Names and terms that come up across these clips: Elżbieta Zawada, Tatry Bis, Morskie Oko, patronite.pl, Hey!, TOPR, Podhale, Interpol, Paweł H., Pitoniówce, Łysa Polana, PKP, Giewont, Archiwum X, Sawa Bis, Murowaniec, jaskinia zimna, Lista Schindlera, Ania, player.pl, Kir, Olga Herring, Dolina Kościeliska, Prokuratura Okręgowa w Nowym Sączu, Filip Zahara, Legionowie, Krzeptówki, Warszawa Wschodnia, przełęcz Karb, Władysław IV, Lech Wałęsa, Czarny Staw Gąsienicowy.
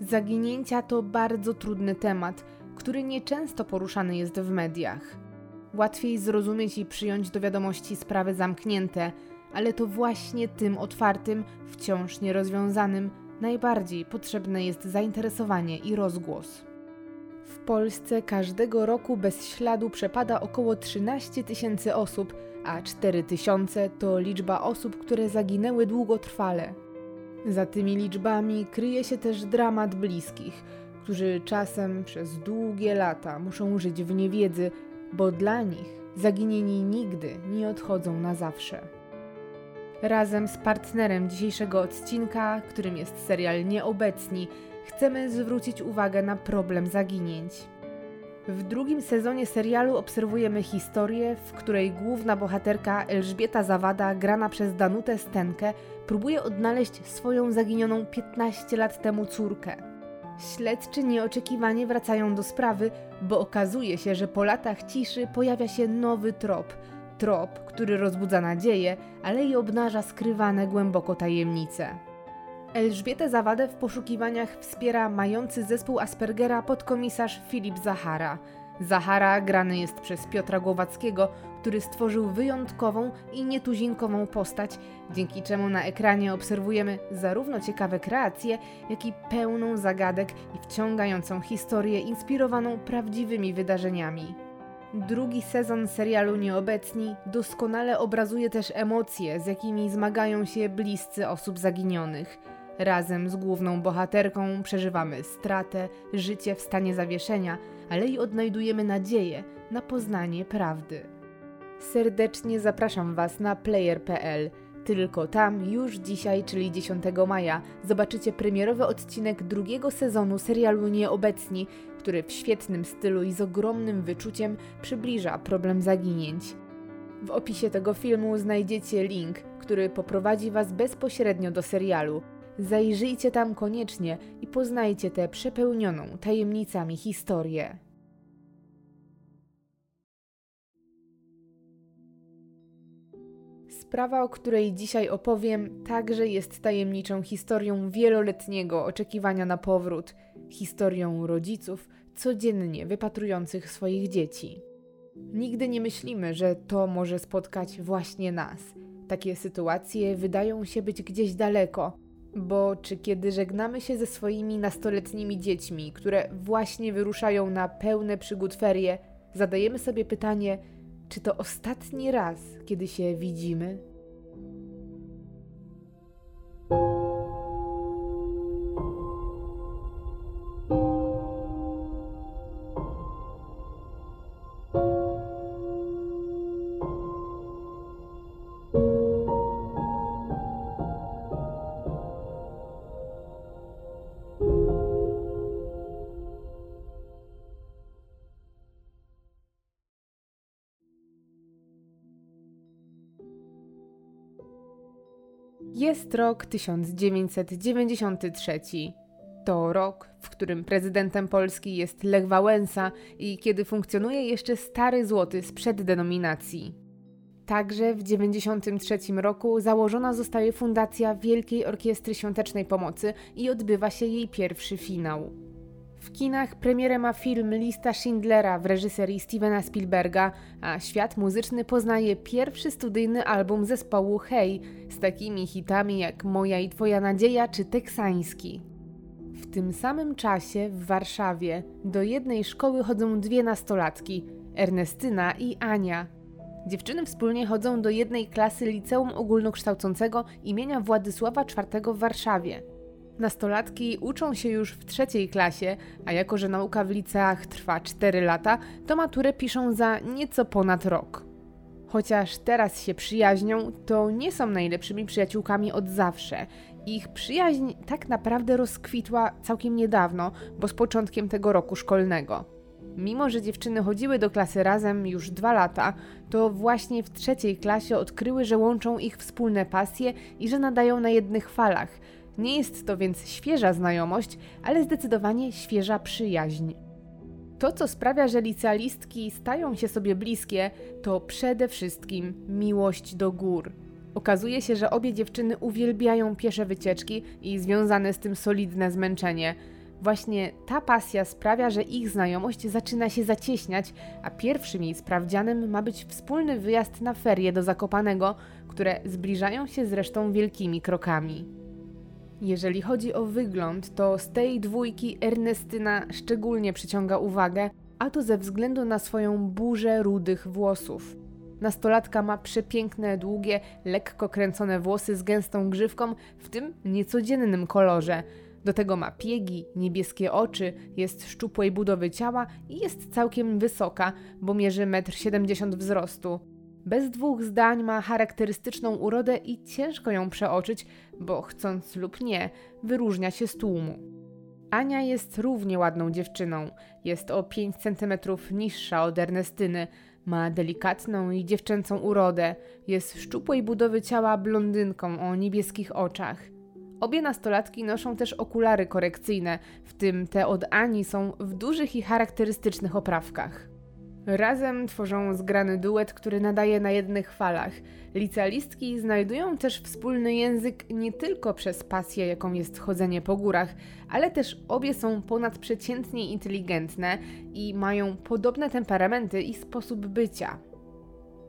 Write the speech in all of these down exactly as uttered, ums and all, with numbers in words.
Zaginięcia to bardzo trudny temat, który nieczęsto poruszany jest w mediach. Łatwiej zrozumieć i przyjąć do wiadomości sprawy zamknięte, ale to właśnie tym otwartym, wciąż nierozwiązanym, najbardziej potrzebne jest zainteresowanie i rozgłos. W Polsce każdego roku bez śladu przepada około trzynaście tysięcy osób, a cztery tysiące to liczba osób, które zaginęły długotrwale. Za tymi liczbami kryje się też dramat bliskich, którzy czasem przez długie lata muszą żyć w niewiedzy, bo dla nich zaginieni nigdy nie odchodzą na zawsze. Razem z partnerem dzisiejszego odcinka, którym jest serial Nieobecni, chcemy zwrócić uwagę na problem zaginięć. W drugim sezonie serialu obserwujemy historię, w której główna bohaterka Elżbieta Zawada, grana przez Danutę Stękę, próbuje odnaleźć swoją zaginioną piętnaście lat temu córkę. Śledczy nieoczekiwanie wracają do sprawy, bo okazuje się, że po latach ciszy pojawia się nowy trop. Trop, który rozbudza nadzieję, ale i obnaża skrywane głęboko tajemnice. Elżbietę Zawadę w poszukiwaniach wspiera mający zespół Aspergera podkomisarz Filip Zahara. Zahara grany jest przez Piotra Głowackiego, który stworzył wyjątkową i nietuzinkową postać, dzięki czemu na ekranie obserwujemy zarówno ciekawe kreacje, jak i pełną zagadek i wciągającą historię inspirowaną prawdziwymi wydarzeniami. Drugi sezon serialu Nieobecni doskonale obrazuje też emocje, z jakimi zmagają się bliscy osób zaginionych. Razem z główną bohaterką przeżywamy stratę, życie w stanie zawieszenia, ale i odnajdujemy nadzieję na poznanie prawdy. Serdecznie zapraszam Was na player kropka p l. Tylko tam już dzisiaj, czyli dziesiątego maja, zobaczycie premierowy odcinek drugiego sezonu serialu Nieobecni, który w świetnym stylu i z ogromnym wyczuciem przybliża problem zaginięć. W opisie tego filmu znajdziecie link, który poprowadzi Was bezpośrednio do serialu. Zajrzyjcie tam koniecznie i poznajcie tę przepełnioną tajemnicami historię. Sprawa, o której dzisiaj opowiem, także jest tajemniczą historią wieloletniego oczekiwania na powrót, historią rodziców codziennie wypatrujących swoich dzieci. Nigdy nie myślimy, że to może spotkać właśnie nas. Takie sytuacje wydają się być gdzieś daleko, bo czy kiedy żegnamy się ze swoimi nastoletnimi dziećmi, które właśnie wyruszają na pełne przygód ferie, zadajemy sobie pytanie, czy to ostatni raz, kiedy się widzimy? Jest rok tysiąc dziewięćset dziewięćdziesiąty trzeci. To rok, w którym prezydentem Polski jest Lech Wałęsa i kiedy funkcjonuje jeszcze stary złoty sprzed denominacji. Także w dziewięćdziesiątym trzecim roku założona zostaje Fundacja Wielkiej Orkiestry Świątecznej Pomocy i odbywa się jej pierwszy finał. W kinach premierę ma film Lista Schindlera w reżyserii Stevena Spielberga, a świat muzyczny poznaje pierwszy studyjny album zespołu Hey! z takimi hitami jak Moja i Twoja nadzieja czy Teksański. W tym samym czasie w Warszawie do jednej szkoły chodzą dwie nastolatki, Ernestyna i Ania. Dziewczyny wspólnie chodzą do jednej klasy Liceum Ogólnokształcącego imienia Władysława czwartego w Warszawie. Nastolatki uczą się już w trzeciej klasie, a jako że nauka w liceach trwa cztery lata, to maturę piszą za nieco ponad rok. Chociaż teraz się przyjaźnią, to nie są najlepszymi przyjaciółkami od zawsze. Ich przyjaźń tak naprawdę rozkwitła całkiem niedawno, bo z początkiem tego roku szkolnego. Mimo że dziewczyny chodziły do klasy razem już dwa lata, to właśnie w trzeciej klasie odkryły, że łączą ich wspólne pasje i że nadają na jednych falach. Nie jest to więc świeża znajomość, ale zdecydowanie świeża przyjaźń. To, co sprawia, że licealistki stają się sobie bliskie, to przede wszystkim miłość do gór. Okazuje się, że obie dziewczyny uwielbiają piesze wycieczki i związane z tym solidne zmęczenie. Właśnie ta pasja sprawia, że ich znajomość zaczyna się zacieśniać, a pierwszym jej sprawdzianem ma być wspólny wyjazd na ferie do Zakopanego, które zbliżają się zresztą wielkimi krokami. Jeżeli chodzi o wygląd, to z tej dwójki Ernestyna szczególnie przyciąga uwagę, a to ze względu na swoją burzę rudych włosów. Nastolatka ma przepiękne, długie, lekko kręcone włosy z gęstą grzywką, w tym niecodziennym kolorze. Do tego ma piegi, niebieskie oczy, jest szczupłej budowy ciała i jest całkiem wysoka, bo mierzy metr siedemdziesiąt wzrostu. Bez dwóch zdań ma charakterystyczną urodę i ciężko ją przeoczyć, bo chcąc lub nie, wyróżnia się z tłumu. Ania jest równie ładną dziewczyną. Jest o pięć centymetrów niższa od Ernestyny. Ma delikatną i dziewczęcą urodę. Jest szczupłej budowy ciała blondynką o niebieskich oczach. Obie nastolatki noszą też okulary korekcyjne, w tym te od Ani są w dużych i charakterystycznych oprawkach. Razem tworzą zgrany duet, który nadaje na jednych falach. Licealistki znajdują też wspólny język nie tylko przez pasję, jaką jest chodzenie po górach, ale też obie są ponadprzeciętnie inteligentne i mają podobne temperamenty i sposób bycia.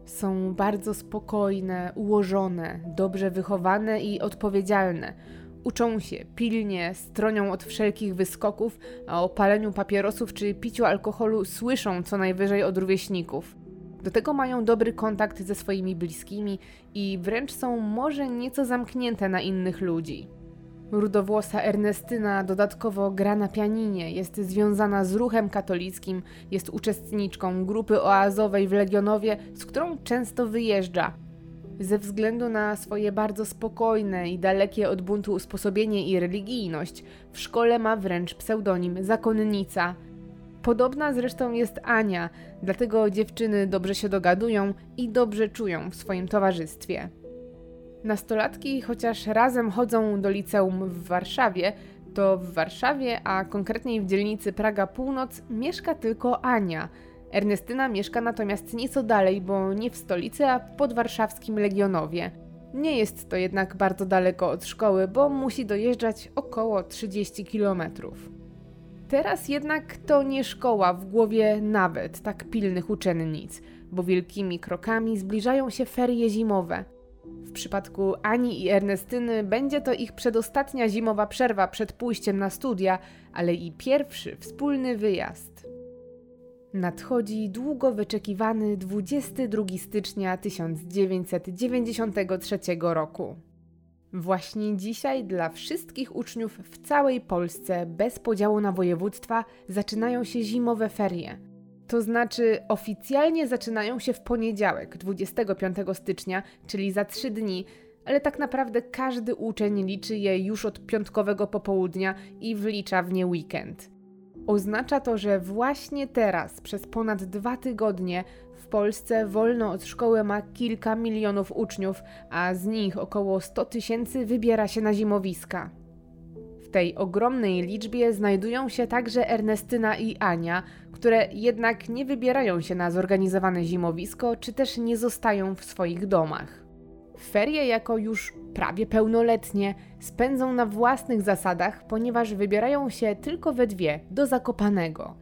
Są bardzo spokojne, ułożone, dobrze wychowane i odpowiedzialne. Uczą się pilnie, stronią od wszelkich wyskoków, a o paleniu papierosów czy piciu alkoholu słyszą co najwyżej od rówieśników. Do tego mają dobry kontakt ze swoimi bliskimi i wręcz są może nieco zamknięte na innych ludzi. Rudowłosa Ernestyna dodatkowo gra na pianinie, jest związana z ruchem katolickim, jest uczestniczką grupy oazowej w Legionowie, z którą często wyjeżdża. Ze względu na swoje bardzo spokojne i dalekie od buntu usposobienie i religijność, w szkole ma wręcz pseudonim zakonnica. Podobna zresztą jest Ania, dlatego dziewczyny dobrze się dogadują i dobrze czują w swoim towarzystwie. Nastolatki, chociaż razem chodzą do liceum w Warszawie, to w Warszawie, a konkretniej w dzielnicy Praga Północ, mieszka tylko Ania. Ernestyna mieszka natomiast nieco dalej, bo nie w stolicy, a w podwarszawskim Legionowie. Nie jest to jednak bardzo daleko od szkoły, bo musi dojeżdżać około trzydzieści kilometrów. Teraz jednak to nie szkoła w głowie nawet tak pilnych uczennic, bo wielkimi krokami zbliżają się ferie zimowe. W przypadku Ani i Ernestyny będzie to ich przedostatnia zimowa przerwa przed pójściem na studia, ale i pierwszy wspólny wyjazd. Nadchodzi długo wyczekiwany dwudziestego drugiego stycznia tysiąc dziewięćset dziewięćdziesiątego trzeciego roku. Właśnie dzisiaj dla wszystkich uczniów w całej Polsce, bez podziału na województwa, zaczynają się zimowe ferie. To znaczy oficjalnie zaczynają się w poniedziałek, dwudziestego piątego stycznia, czyli za trzy dni, ale tak naprawdę każdy uczeń liczy je już od piątkowego popołudnia i wlicza w nie weekend. Oznacza to, że właśnie teraz, przez ponad dwa tygodnie, w Polsce wolno od szkoły ma kilka milionów uczniów, a z nich około sto tysięcy wybiera się na zimowiska. W tej ogromnej liczbie znajdują się także Ernestyna i Ania, które jednak nie wybierają się na zorganizowane zimowisko, czy też nie zostają w swoich domach. Ferie jako już prawie pełnoletnie spędzą na własnych zasadach, ponieważ wybierają się tylko we dwie do Zakopanego.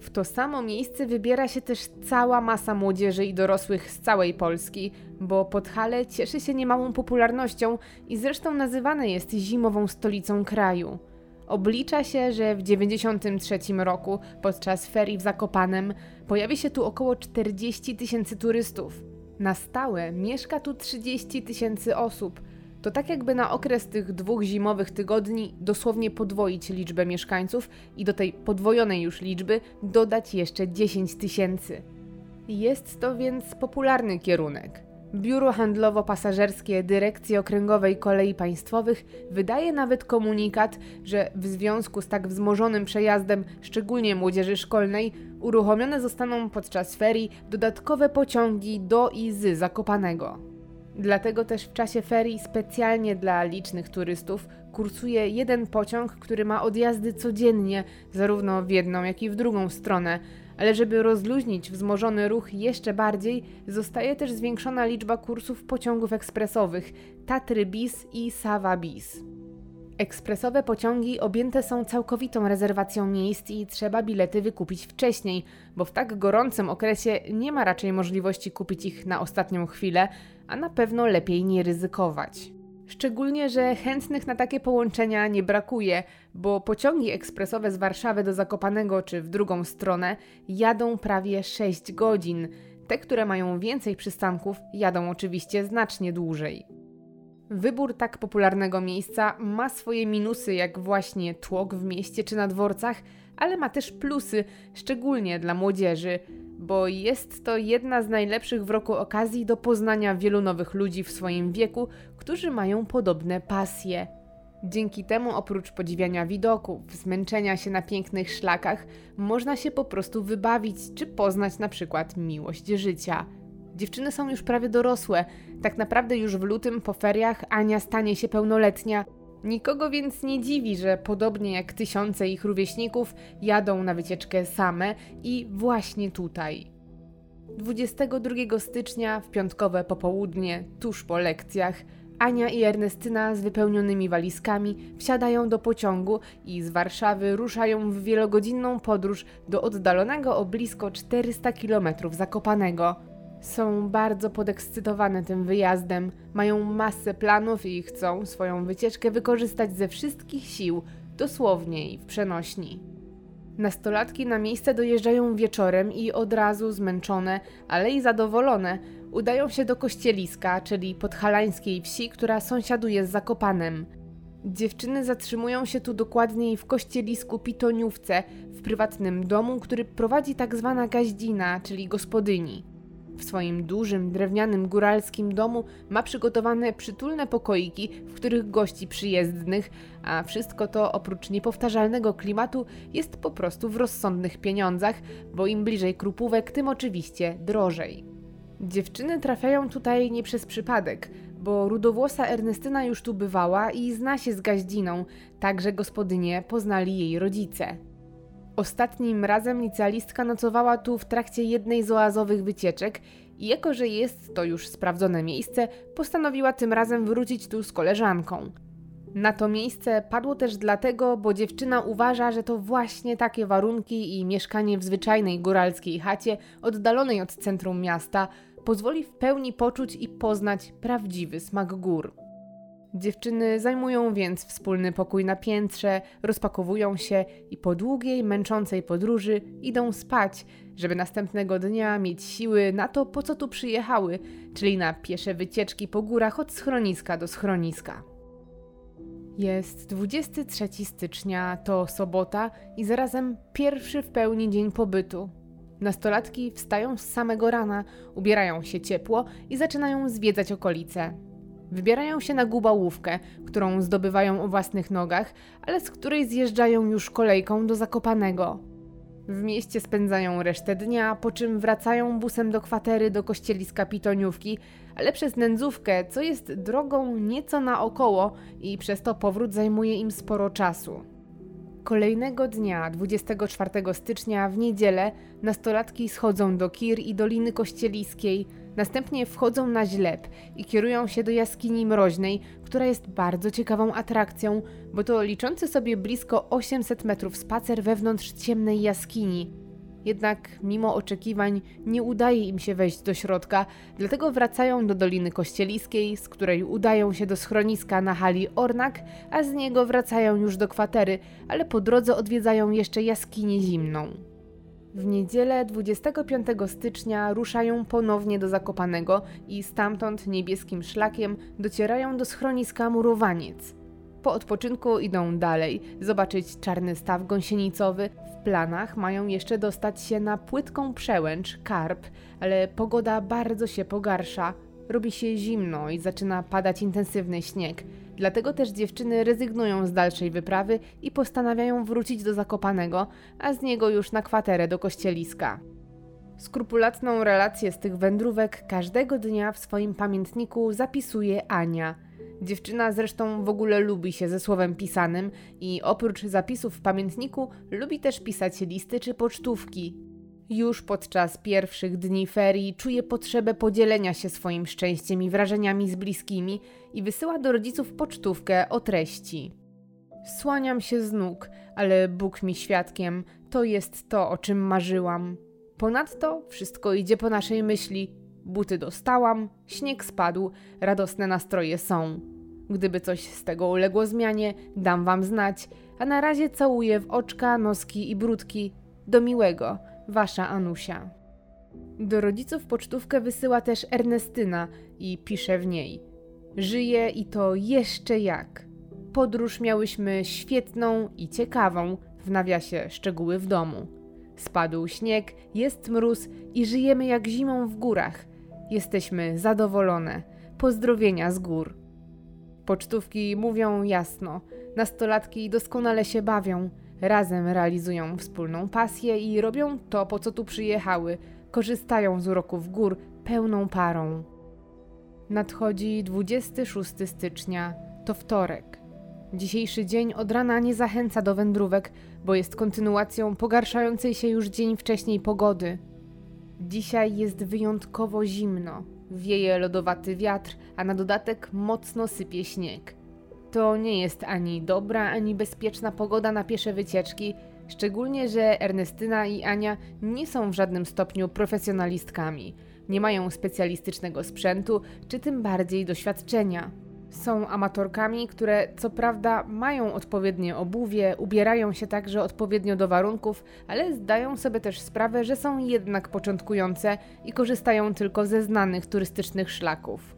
W to samo miejsce wybiera się też cała masa młodzieży i dorosłych z całej Polski, bo Podhale cieszy się niemałą popularnością i zresztą nazywane jest zimową stolicą kraju. Oblicza się, że w dziewięćdziesiątym trzecim roku podczas ferii w Zakopanem pojawi się tu około czterdzieści tysięcy turystów. Na stałe mieszka tu trzydzieści tysięcy osób. To tak jakby na okres tych dwóch zimowych tygodni dosłownie podwoić liczbę mieszkańców i do tej podwojonej już liczby dodać jeszcze dziesięć tysięcy. Jest to więc popularny kierunek. Biuro Handlowo-Pasażerskie Dyrekcji Okręgowej Kolei Państwowych wydaje nawet komunikat, że w związku z tak wzmożonym przejazdem, szczególnie młodzieży szkolnej, uruchomione zostaną podczas ferii dodatkowe pociągi do i z Zakopanego. Dlatego też w czasie ferii specjalnie dla licznych turystów kursuje jeden pociąg, który ma odjazdy codziennie, zarówno w jedną, jak i w drugą stronę. Ale żeby rozluźnić wzmożony ruch jeszcze bardziej, zostaje też zwiększona liczba kursów pociągów ekspresowych Tatry Bis i Sawa Bis. Ekspresowe pociągi objęte są całkowitą rezerwacją miejsc i trzeba bilety wykupić wcześniej, bo w tak gorącym okresie nie ma raczej możliwości kupić ich na ostatnią chwilę, a na pewno lepiej nie ryzykować. Szczególnie, że chętnych na takie połączenia nie brakuje, bo pociągi ekspresowe z Warszawy do Zakopanego czy w drugą stronę jadą prawie sześć godzin. Te, które mają więcej przystanków, jadą oczywiście znacznie dłużej. Wybór tak popularnego miejsca ma swoje minusy, jak właśnie tłok w mieście czy na dworcach, ale ma też plusy, szczególnie dla młodzieży, bo jest to jedna z najlepszych w roku okazji do poznania wielu nowych ludzi w swoim wieku, którzy mają podobne pasje. Dzięki temu oprócz podziwiania widoków, zmęczenia się na pięknych szlakach, można się po prostu wybawić czy poznać na przykład miłość życia. Dziewczyny są już prawie dorosłe, tak naprawdę już w lutym po feriach Ania stanie się pełnoletnia. Nikogo więc nie dziwi, że podobnie jak tysiące ich rówieśników jadą na wycieczkę same i właśnie tutaj. dwudziestego drugiego stycznia w piątkowe popołudnie, tuż po lekcjach, Ania i Ernestyna z wypełnionymi walizkami wsiadają do pociągu i z Warszawy ruszają w wielogodzinną podróż do oddalonego o blisko czterysta kilometrów Zakopanego. Są bardzo podekscytowane tym wyjazdem, mają masę planów i chcą swoją wycieczkę wykorzystać ze wszystkich sił, dosłownie i w przenośni. Nastolatki na miejsce dojeżdżają wieczorem i od razu zmęczone, ale i zadowolone, udają się do Kościeliska, czyli podhalańskiej wsi, która sąsiaduje z Zakopanem. Dziewczyny zatrzymują się tu dokładniej w Kościelisku Pitoniówce, w prywatnym domu, który prowadzi tak zwana gaździna, czyli gospodyni. W swoim dużym, drewnianym, góralskim domu ma przygotowane przytulne pokoiki, w których gości przyjezdnych, a wszystko to oprócz niepowtarzalnego klimatu jest po prostu w rozsądnych pieniądzach, bo im bliżej krupówek, tym oczywiście drożej. Dziewczyny trafiają tutaj nie przez przypadek, bo rudowłosa Ernestyna już tu bywała i zna się z gaździną, także gospodynię poznali jej rodzice. Ostatnim razem licealistka nocowała tu w trakcie jednej z oazowych wycieczek i jako, że jest to już sprawdzone miejsce, postanowiła tym razem wrócić tu z koleżanką. Na to miejsce padło też dlatego, bo dziewczyna uważa, że to właśnie takie warunki i mieszkanie w zwyczajnej góralskiej chacie, oddalonej od centrum miasta, pozwoli w pełni poczuć i poznać prawdziwy smak gór. Dziewczyny zajmują więc wspólny pokój na piętrze, rozpakowują się i po długiej, męczącej podróży idą spać, żeby następnego dnia mieć siły na to, po co tu przyjechały, czyli na piesze wycieczki po górach od schroniska do schroniska. Jest dwudziestego trzeciego stycznia, to sobota i zarazem pierwszy w pełni dzień pobytu. Nastolatki wstają z samego rana, ubierają się ciepło i zaczynają zwiedzać okolice. Wybierają się na gubałówkę, którą zdobywają o własnych nogach, ale z której zjeżdżają już kolejką do Zakopanego. W mieście spędzają resztę dnia, po czym wracają busem do kwatery do Kościeliska Pitoniówki, ale przez Nędzówkę, co jest drogą nieco naokoło i przez to powrót zajmuje im sporo czasu. Kolejnego dnia, dwudziestego czwartego stycznia, w niedzielę, nastolatki schodzą do Kir i Doliny Kościeliskiej, następnie wchodzą na Źleb i kierują się do jaskini mroźnej, która jest bardzo ciekawą atrakcją, bo to liczący sobie blisko osiemset metrów spacer wewnątrz ciemnej jaskini. Jednak mimo oczekiwań nie udaje im się wejść do środka, dlatego wracają do Doliny Kościeliskiej, z której udają się do schroniska na hali Ornak, a z niego wracają już do kwatery, ale po drodze odwiedzają jeszcze jaskinię zimną. W niedzielę dwudziestego piątego stycznia ruszają ponownie do Zakopanego i stamtąd niebieskim szlakiem docierają do schroniska Murowaniec. Po odpoczynku idą dalej, zobaczyć Czarny Staw Gąsienicowy. W planach mają jeszcze dostać się na płytką przełęcz Karb, ale pogoda bardzo się pogarsza. Robi się zimno i zaczyna padać intensywny śnieg. Dlatego też dziewczyny rezygnują z dalszej wyprawy i postanawiają wrócić do Zakopanego, a z niego już na kwaterę do Kościeliska. Skrupulatną relację z tych wędrówek każdego dnia w swoim pamiętniku zapisuje Ania. Dziewczyna zresztą w ogóle lubi się ze słowem pisanym i oprócz zapisów w pamiętniku lubi też pisać listy czy pocztówki. Już podczas pierwszych dni ferii czuje potrzebę podzielenia się swoim szczęściem i wrażeniami z bliskimi i wysyła do rodziców pocztówkę o treści. Słaniam się z nóg, ale Bóg mi świadkiem, to jest to, o czym marzyłam. Ponadto wszystko idzie po naszej myśli. Buty dostałam, śnieg spadł, radosne nastroje są. Gdyby coś z tego uległo zmianie, dam wam znać, a na razie całuję w oczka, noski i brudki. Do miłego, wasza Anusia. Do rodziców pocztówkę wysyła też Ernestyna i pisze w niej. Żyję i to jeszcze jak. Podróż miałyśmy świetną i ciekawą, w nawiasie szczegóły w domu. Spadł śnieg, jest mróz i żyjemy jak zimą w górach. Jesteśmy zadowolone. Pozdrowienia z gór. Pocztówki mówią jasno. Nastolatki doskonale się bawią. Razem realizują wspólną pasję i robią to, po co tu przyjechały. Korzystają z uroków gór pełną parą. Nadchodzi dwudziestego szóstego stycznia. To wtorek. Dzisiejszy dzień od rana nie zachęca do wędrówek, bo jest kontynuacją pogarszającej się już dzień wcześniej pogody. Dzisiaj jest wyjątkowo zimno. Wieje lodowaty wiatr, a na dodatek mocno sypie śnieg. To nie jest ani dobra, ani bezpieczna pogoda na piesze wycieczki, szczególnie że Ernestyna i Ania nie są w żadnym stopniu profesjonalistkami. Nie mają specjalistycznego sprzętu, czy tym bardziej doświadczenia. Są amatorkami, które co prawda mają odpowiednie obuwie, ubierają się także odpowiednio do warunków, ale zdają sobie też sprawę, że są jednak początkujące i korzystają tylko ze znanych turystycznych szlaków.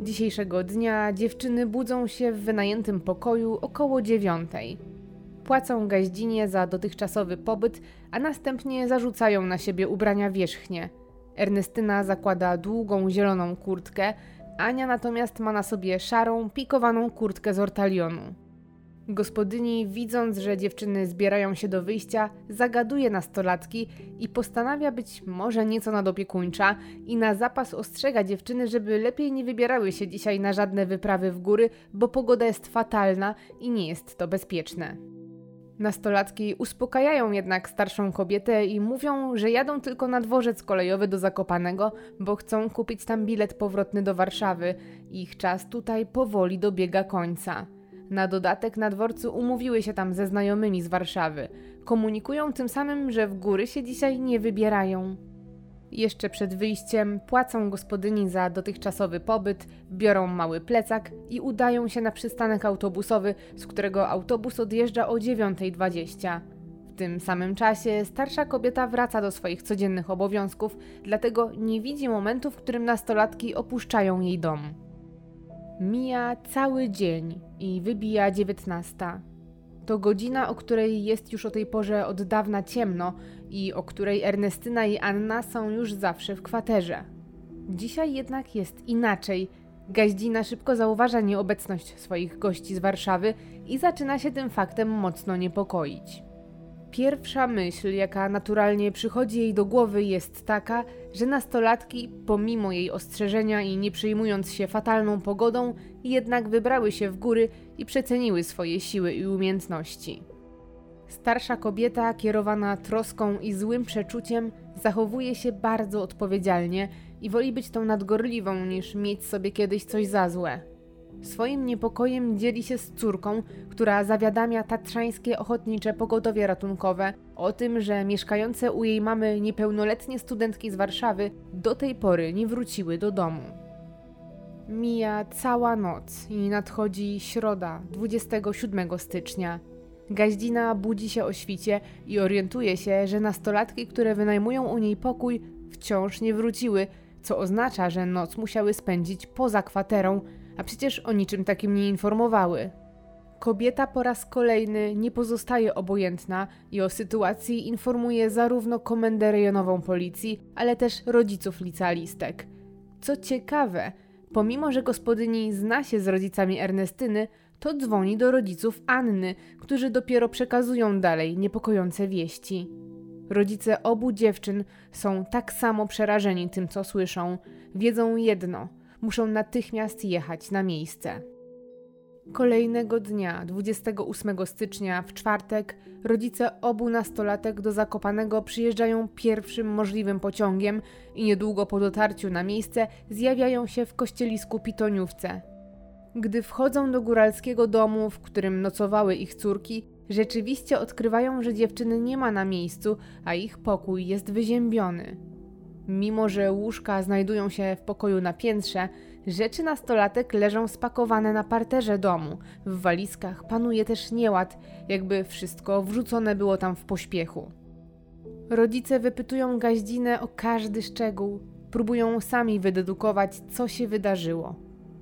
Dzisiejszego dnia dziewczyny budzą się w wynajętym pokoju około dziewiątej. Płacą gaździnie za dotychczasowy pobyt, a następnie zarzucają na siebie ubrania wierzchnie. Ernestyna zakłada długą zieloną kurtkę, Ania natomiast ma na sobie szarą, pikowaną kurtkę z ortalionu. Gospodyni, widząc, że dziewczyny zbierają się do wyjścia, zagaduje nastolatki i postanawia być może nieco nadopiekuńcza i na zapas ostrzega dziewczyny, żeby lepiej nie wybierały się dzisiaj na żadne wyprawy w góry, bo pogoda jest fatalna i nie jest to bezpieczne. Nastolatki uspokajają jednak starszą kobietę i mówią, że jadą tylko na dworzec kolejowy do Zakopanego, bo chcą kupić tam bilet powrotny do Warszawy. Ich czas tutaj powoli dobiega końca. Na dodatek na dworcu umówiły się tam ze znajomymi z Warszawy. Komunikują tym samym, że w góry się dzisiaj nie wybierają. Jeszcze przed wyjściem płacą gospodyni za dotychczasowy pobyt, biorą mały plecak i udają się na przystanek autobusowy, z którego autobus odjeżdża o dziewiątej dwadzieścia. W tym samym czasie starsza kobieta wraca do swoich codziennych obowiązków, dlatego nie widzi momentu, w którym nastolatki opuszczają jej dom. Mija cały dzień i wybija dziewiętnasta. To godzina, o której jest już o tej porze od dawna ciemno i o której Ernestyna i Anna są już zawsze w kwaterze. Dzisiaj jednak jest inaczej. Gaździna szybko zauważa nieobecność swoich gości z Warszawy i zaczyna się tym faktem mocno niepokoić. Pierwsza myśl, jaka naturalnie przychodzi jej do głowy, jest taka, że nastolatki, pomimo jej ostrzeżenia i nie przejmując się fatalną pogodą, jednak wybrały się w góry i przeceniły swoje siły i umiejętności. Starsza kobieta, kierowana troską i złym przeczuciem, zachowuje się bardzo odpowiedzialnie i woli być tą nadgorliwą, niż mieć sobie kiedyś coś za złe. Swoim niepokojem dzieli się z córką, która zawiadamia tatrzańskie ochotnicze pogotowie ratunkowe o tym, że mieszkające u jej mamy niepełnoletnie studentki z Warszawy do tej pory nie wróciły do domu. Mija cała noc i nadchodzi środa, dwudziestego siódmego stycznia. Gaździna budzi się o świcie i orientuje się, że nastolatki, które wynajmują u niej pokój, wciąż nie wróciły, co oznacza, że noc musiały spędzić poza kwaterą, a przecież o niczym takim nie informowały. Kobieta po raz kolejny nie pozostaje obojętna i o sytuacji informuje zarówno komendę rejonową policji, ale też rodziców licealistek. Co ciekawe, pomimo że gospodyni zna się z rodzicami Ernestyny, to dzwoni do rodziców Anny, którzy dopiero przekazują dalej niepokojące wieści. Rodzice obu dziewczyn są tak samo przerażeni tym, co słyszą. Wiedzą jedno – muszą natychmiast jechać na miejsce. Kolejnego dnia, dwudziestego ósmego stycznia, w czwartek, rodzice obu nastolatek do Zakopanego przyjeżdżają pierwszym możliwym pociągiem i niedługo po dotarciu na miejsce zjawiają się w Kościelisku Pitoniówce. gdy wchodzą do góralskiego domu, w którym nocowały ich córki, rzeczywiście odkrywają, że dziewczyny nie ma na miejscu, a ich pokój jest wyziębiony. Mimo że łóżka znajdują się w pokoju na piętrze, rzeczy nastolatek leżą spakowane na parterze domu. W walizkach panuje też nieład, jakby wszystko wrzucone było tam w pośpiechu. Rodzice wypytują gaździnę o każdy szczegół, próbują sami wydedukować, co się wydarzyło.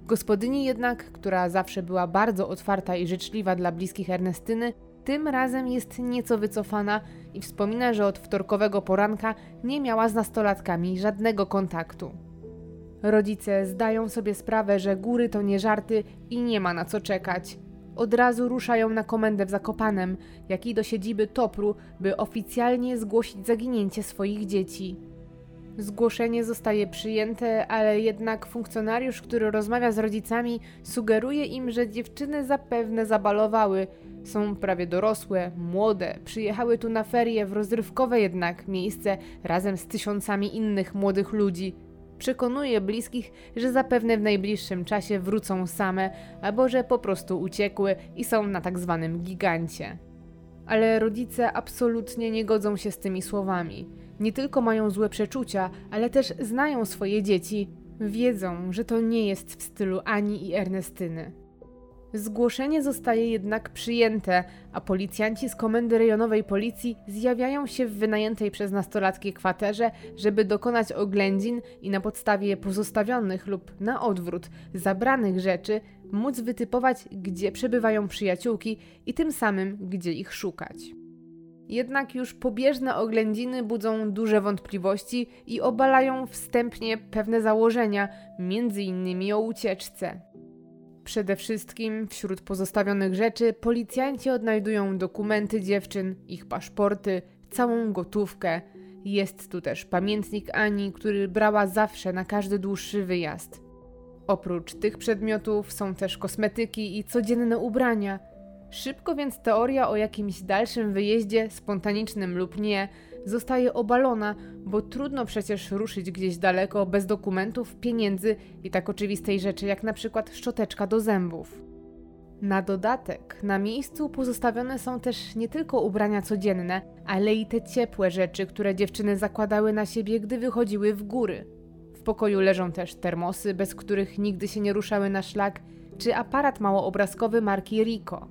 Gospodyni jednak, która zawsze była bardzo otwarta i życzliwa dla bliskich Ernestyny, tym razem jest nieco wycofana i wspomina, że od wtorkowego poranka nie miała z nastolatkami żadnego kontaktu. Rodzice zdają sobie sprawę, że góry to nie żarty i nie ma na co czekać. Od razu ruszają na komendę w Zakopanem, jak i do siedziby Topru, by oficjalnie zgłosić zaginięcie swoich dzieci. Zgłoszenie zostaje przyjęte, ale jednak funkcjonariusz, który rozmawia z rodzicami, sugeruje im, że dziewczyny zapewne zabalowały. Są prawie dorosłe, młode, przyjechały tu na ferie w rozrywkowe jednak miejsce razem z tysiącami innych młodych ludzi. Przekonuje bliskich, że zapewne w najbliższym czasie wrócą same, albo że po prostu uciekły i są na tak zwanym gigancie. Ale rodzice absolutnie nie godzą się z tymi słowami. Nie tylko mają złe przeczucia, ale też znają swoje dzieci. Wiedzą, że to nie jest w stylu Ani i Ernestyny. Zgłoszenie zostaje jednak przyjęte, a policjanci z Komendy Rejonowej Policji zjawiają się w wynajętej przez nastolatki kwaterze, żeby dokonać oględzin i na podstawie pozostawionych lub na odwrót zabranych rzeczy móc wytypować, gdzie przebywają przyjaciółki i tym samym, gdzie ich szukać. Jednak już pobieżne oględziny budzą duże wątpliwości i obalają wstępnie pewne założenia, między innymi o ucieczce. Przede wszystkim wśród pozostawionych rzeczy policjanci odnajdują dokumenty dziewczyn, ich paszporty, całą gotówkę. Jest tu też pamiętnik Ani, który brała zawsze na każdy dłuższy wyjazd. Oprócz tych przedmiotów są też kosmetyki i codzienne ubrania. Szybko więc teoria o jakimś dalszym wyjeździe, spontanicznym lub nie, zostaje obalona, bo trudno przecież ruszyć gdzieś daleko bez dokumentów, pieniędzy i tak oczywistej rzeczy jak na przykład szczoteczka do zębów. Na dodatek na miejscu pozostawione są też nie tylko ubrania codzienne, ale i te ciepłe rzeczy, które dziewczyny zakładały na siebie, gdy wychodziły w góry. W pokoju leżą też termosy, bez których nigdy się nie ruszały na szlak, czy aparat małoobrazkowy marki Ricoh.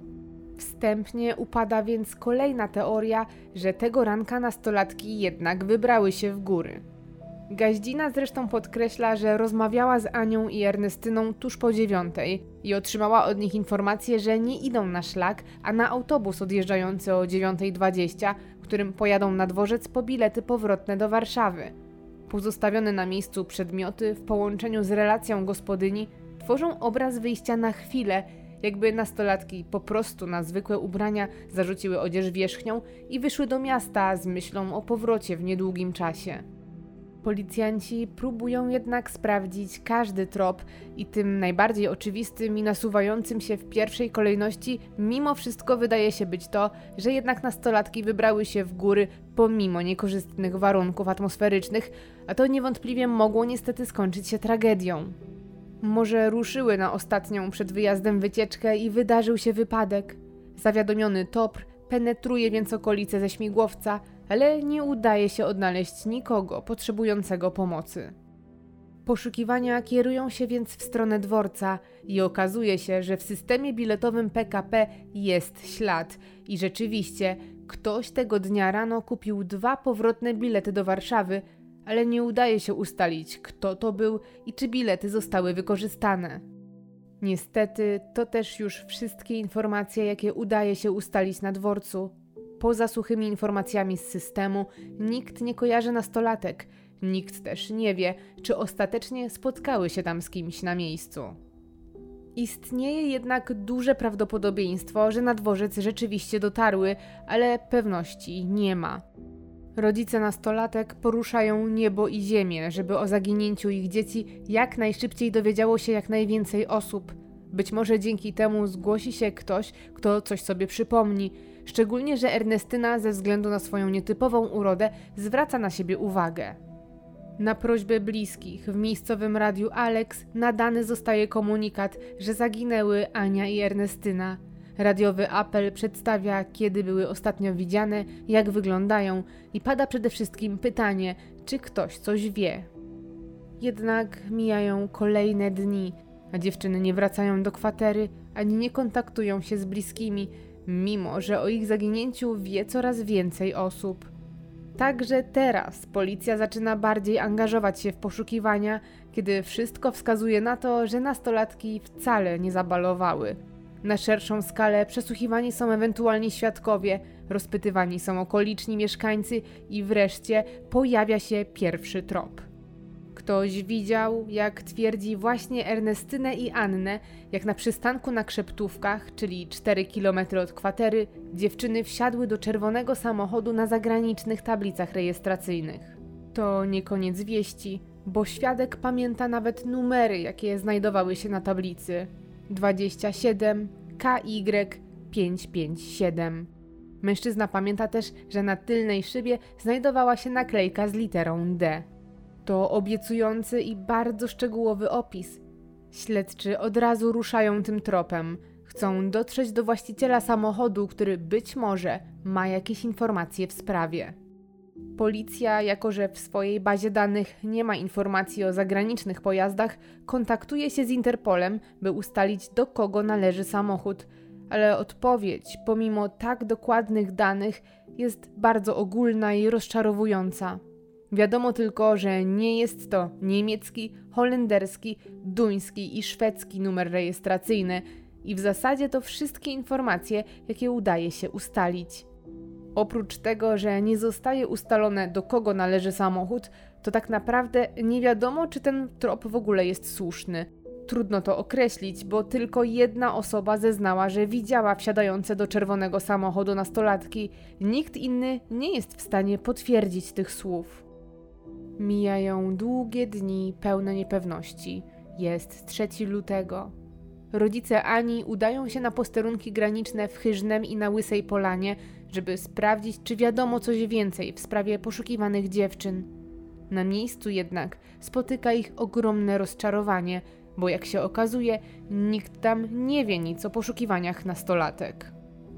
Wstępnie upada więc kolejna teoria, że tego ranka nastolatki jednak wybrały się w góry. Gaździna zresztą podkreśla, że rozmawiała z Anią i Ernestyną tuż po dziewiątej i otrzymała od nich informację, że nie idą na szlak, a na autobus odjeżdżający o dziewiątej dwadzieścia, którym pojadą na dworzec po bilety powrotne do Warszawy. Pozostawione na miejscu przedmioty w połączeniu z relacją gospodyni tworzą obraz wyjścia na chwilę, jakby nastolatki po prostu na zwykłe ubrania zarzuciły odzież wierzchnią i wyszły do miasta z myślą o powrocie w niedługim czasie. Policjanci próbują jednak sprawdzić każdy trop i tym najbardziej oczywistym i nasuwającym się w pierwszej kolejności mimo wszystko wydaje się być to, że jednak nastolatki wybrały się w góry pomimo niekorzystnych warunków atmosferycznych, a to niewątpliwie mogło niestety skończyć się tragedią. Może ruszyły na ostatnią przed wyjazdem wycieczkę i wydarzył się wypadek. Zawiadomiony Topr penetruje więc okolice ze śmigłowca, ale nie udaje się odnaleźć nikogo potrzebującego pomocy. Poszukiwania kierują się więc w stronę dworca i okazuje się, że w systemie biletowym P K P jest ślad i rzeczywiście ktoś tego dnia rano kupił dwa powrotne bilety do Warszawy, ale nie udaje się ustalić, kto to był i czy bilety zostały wykorzystane. Niestety, to też już wszystkie informacje, jakie udaje się ustalić na dworcu. Poza suchymi informacjami z systemu, nikt nie kojarzy nastolatek. Nikt też nie wie, czy ostatecznie spotkały się tam z kimś na miejscu. Istnieje jednak duże prawdopodobieństwo, że na dworzec rzeczywiście dotarły, ale pewności nie ma. Rodzice nastolatek poruszają niebo i ziemię, żeby o zaginięciu ich dzieci jak najszybciej dowiedziało się jak najwięcej osób. Być może dzięki temu zgłosi się ktoś, kto coś sobie przypomni, szczególnie że Ernestyna ze względu na swoją nietypową urodę zwraca na siebie uwagę. Na prośbę bliskich w miejscowym radiu Alex nadany zostaje komunikat, że zaginęły Ania i Ernestyna. Radiowy apel przedstawia, kiedy były ostatnio widziane, jak wyglądają i pada przede wszystkim pytanie, czy ktoś coś wie. Jednak mijają kolejne dni, a dziewczyny nie wracają do kwatery, ani nie kontaktują się z bliskimi, mimo że o ich zaginięciu wie coraz więcej osób. Także teraz policja zaczyna bardziej angażować się w poszukiwania, kiedy wszystko wskazuje na to, że nastolatki wcale nie zabalowały. Na szerszą skalę przesłuchiwani są ewentualni świadkowie, rozpytywani są okoliczni mieszkańcy i wreszcie pojawia się pierwszy trop. Ktoś widział, jak twierdzi właśnie Ernestynę i Annę, jak na przystanku na Krzeptówkach, czyli cztery kilometry od kwatery, dziewczyny wsiadły do czerwonego samochodu na zagranicznych tablicach rejestracyjnych. To nie koniec wieści, bo świadek pamięta nawet numery, jakie znajdowały się na tablicy. dwadzieścia siedem K Y pięćset pięćdziesiąt siedem. Mężczyzna pamięta też, że na tylnej szybie znajdowała się naklejka z literą D. To obiecujący i bardzo szczegółowy opis. Śledczy od razu ruszają tym tropem. Chcą dotrzeć do właściciela samochodu, który być może ma jakieś informacje w sprawie. Policja, jako że w swojej bazie danych nie ma informacji o zagranicznych pojazdach, kontaktuje się z Interpolem, by ustalić, do kogo należy samochód. Ale odpowiedź, pomimo tak dokładnych danych, jest bardzo ogólna i rozczarowująca. Wiadomo tylko, że nie jest to niemiecki, holenderski, duński i szwedzki numer rejestracyjny i w zasadzie to wszystkie informacje, jakie udaje się ustalić. Oprócz tego, że nie zostaje ustalone, do kogo należy samochód, to tak naprawdę nie wiadomo, czy ten trop w ogóle jest słuszny. Trudno to określić, bo tylko jedna osoba zeznała, że widziała wsiadające do czerwonego samochodu nastolatki. Nikt inny nie jest w stanie potwierdzić tych słów. Mijają długie dni pełne niepewności. Jest trzeciego lutego. Rodzice Ani udają się na posterunki graniczne w Hyżnem i na Łysej Polanie, żeby sprawdzić, czy wiadomo coś więcej w sprawie poszukiwanych dziewczyn. Na miejscu jednak spotyka ich ogromne rozczarowanie, bo jak się okazuje, nikt tam nie wie nic o poszukiwaniach nastolatek.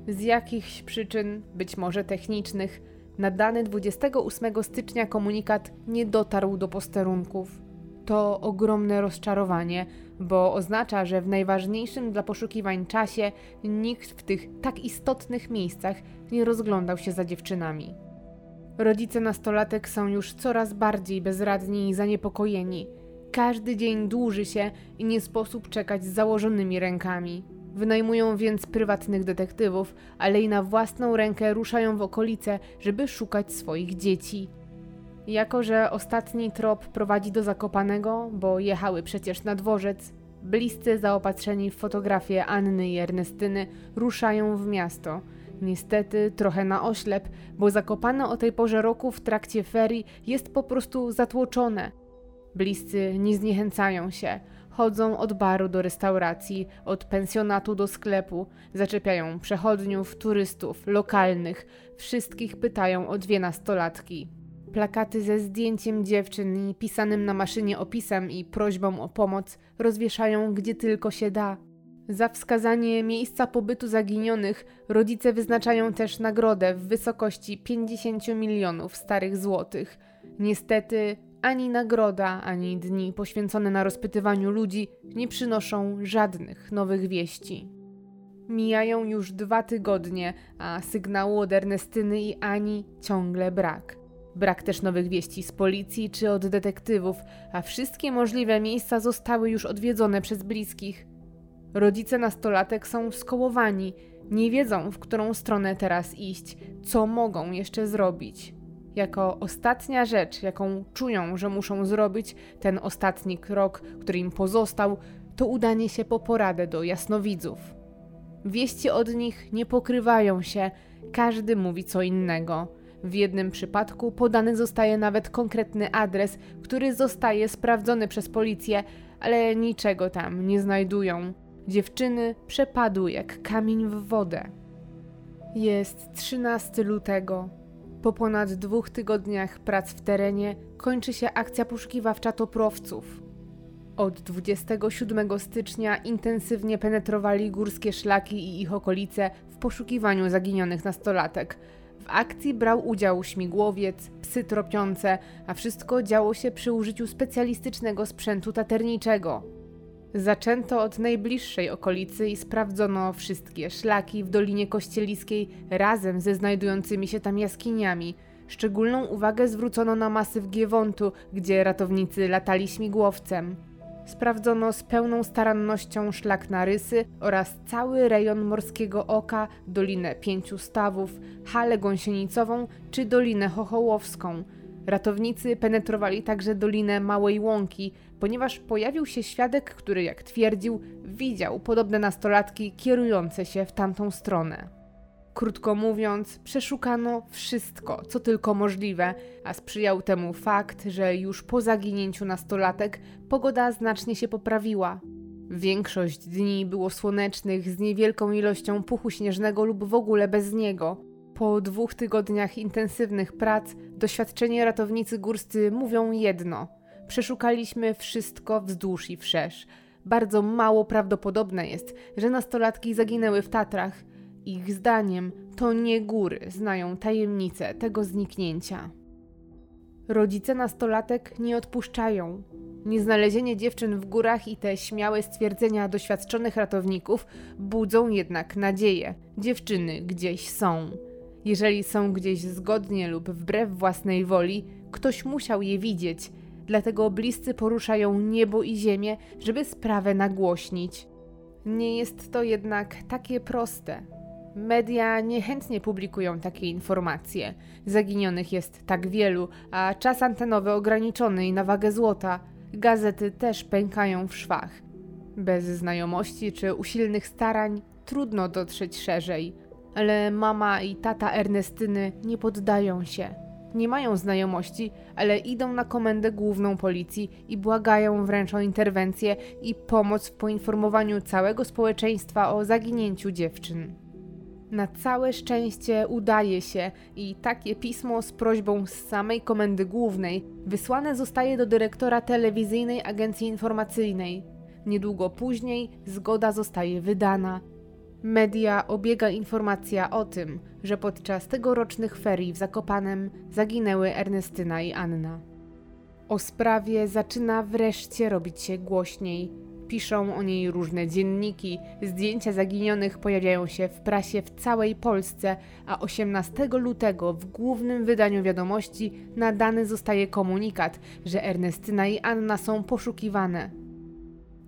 Z jakichś przyczyn, być może technicznych, nadany dwudziestego ósmego stycznia komunikat nie dotarł do posterunków. To ogromne rozczarowanie, bo oznacza, że w najważniejszym dla poszukiwań czasie nikt w tych tak istotnych miejscach nie rozglądał się za dziewczynami. Rodzice nastolatek są już coraz bardziej bezradni i zaniepokojeni. Każdy dzień dłuży się i nie sposób czekać z założonymi rękami. Wynajmują więc prywatnych detektywów, ale i na własną rękę ruszają w okolice, żeby szukać swoich dzieci. Jako że ostatni trop prowadzi do Zakopanego, bo jechały przecież na dworzec, bliscy zaopatrzeni w fotografie Anny i Ernestyny ruszają w miasto. Niestety trochę na oślep, bo Zakopane o tej porze roku w trakcie ferii jest po prostu zatłoczone. Bliscy nie zniechęcają się. Chodzą od baru do restauracji, od pensjonatu do sklepu, zaczepiają przechodniów, turystów, lokalnych. Wszystkich pytają o dwie nastolatki. Plakaty ze zdjęciem dziewczyn i pisanym na maszynie opisem i prośbą o pomoc rozwieszają gdzie tylko się da. Za wskazanie miejsca pobytu zaginionych rodzice wyznaczają też nagrodę w wysokości pięćdziesięciu milionów starych złotych. Niestety ani nagroda, ani dni poświęcone na rozpytywaniu ludzi nie przynoszą żadnych nowych wieści. Mijają już dwa tygodnie, a sygnału od Ernestyny i Ani ciągle brak. Brak też nowych wieści z policji czy od detektywów, a wszystkie możliwe miejsca zostały już odwiedzone przez bliskich. Rodzice nastolatek są skołowani, nie wiedzą, w którą stronę teraz iść, co mogą jeszcze zrobić. Jako ostatnia rzecz, jaką czują, że muszą zrobić, ten ostatni krok, który im pozostał, to udanie się po poradę do jasnowidzów. Wieści od nich nie pokrywają się, każdy mówi co innego. W jednym przypadku podany zostaje nawet konkretny adres, który zostaje sprawdzony przez policję, ale niczego tam nie znajdują. Dziewczyny przepadły jak kamień w wodę. Jest trzynastego lutego. Po ponad dwóch tygodniach prac w terenie kończy się akcja poszukiwawcza toprowców. Od dwudziestego siódmego stycznia intensywnie penetrowali górskie szlaki i ich okolice w poszukiwaniu zaginionych nastolatek. W akcji brał udział śmigłowiec, psy tropiące, a wszystko działo się przy użyciu specjalistycznego sprzętu taterniczego. Zaczęto od najbliższej okolicy i sprawdzono wszystkie szlaki w Dolinie Kościeliskiej razem ze znajdującymi się tam jaskiniami. Szczególną uwagę zwrócono na masyw Giewontu, gdzie ratownicy latali śmigłowcem. Sprawdzono z pełną starannością szlak na Rysy oraz cały rejon Morskiego Oka, Dolinę Pięciu Stawów, halę Gąsienicową czy Dolinę Chochołowską. Ratownicy penetrowali także Dolinę Małej Łąki, ponieważ pojawił się świadek, który, jak twierdził, widział podobne nastolatki kierujące się w tamtą stronę. Krótko mówiąc, przeszukano wszystko, co tylko możliwe, a sprzyjał temu fakt, że już po zaginięciu nastolatek pogoda znacznie się poprawiła. Większość dni było słonecznych z niewielką ilością puchu śnieżnego lub w ogóle bez niego. Po dwóch tygodniach intensywnych prac doświadczeni ratownicy górscy mówią jedno. Przeszukaliśmy wszystko wzdłuż i wszerz. Bardzo mało prawdopodobne jest, że nastolatki zaginęły w Tatrach. Ich zdaniem to nie góry znają tajemnicę tego zniknięcia. Rodzice nastolatek nie odpuszczają. Nieznalezienie dziewczyn w górach i te śmiałe stwierdzenia doświadczonych ratowników budzą jednak nadzieję. Dziewczyny gdzieś są. Jeżeli są gdzieś zgodnie lub wbrew własnej woli, ktoś musiał je widzieć. Dlatego bliscy poruszają niebo i ziemię, żeby sprawę nagłośnić. Nie jest to jednak takie proste. Media niechętnie publikują takie informacje. Zaginionych jest tak wielu, a czas antenowy ograniczony i na wagę złota. Gazety też pękają w szwach. Bez znajomości czy usilnych starań trudno dotrzeć szerzej. Ale mama i tata Ernestyny nie poddają się. Nie mają znajomości, ale idą na komendę główną policji i błagają wręcz o interwencję i pomoc w poinformowaniu całego społeczeństwa o zaginięciu dziewczyn. Na całe szczęście udaje się i takie pismo z prośbą z samej komendy głównej wysłane zostaje do dyrektora telewizyjnej agencji informacyjnej. Niedługo później zgoda zostaje wydana. Media obiega informacja o tym, że podczas tegorocznych ferii w Zakopanem zaginęły Ernestyna i Anna. O sprawie zaczyna wreszcie robić się głośniej. Piszą o niej różne dzienniki, zdjęcia zaginionych pojawiają się w prasie w całej Polsce, a osiemnastego lutego w głównym wydaniu wiadomości nadany zostaje komunikat, że Ernestyna i Anna są poszukiwane.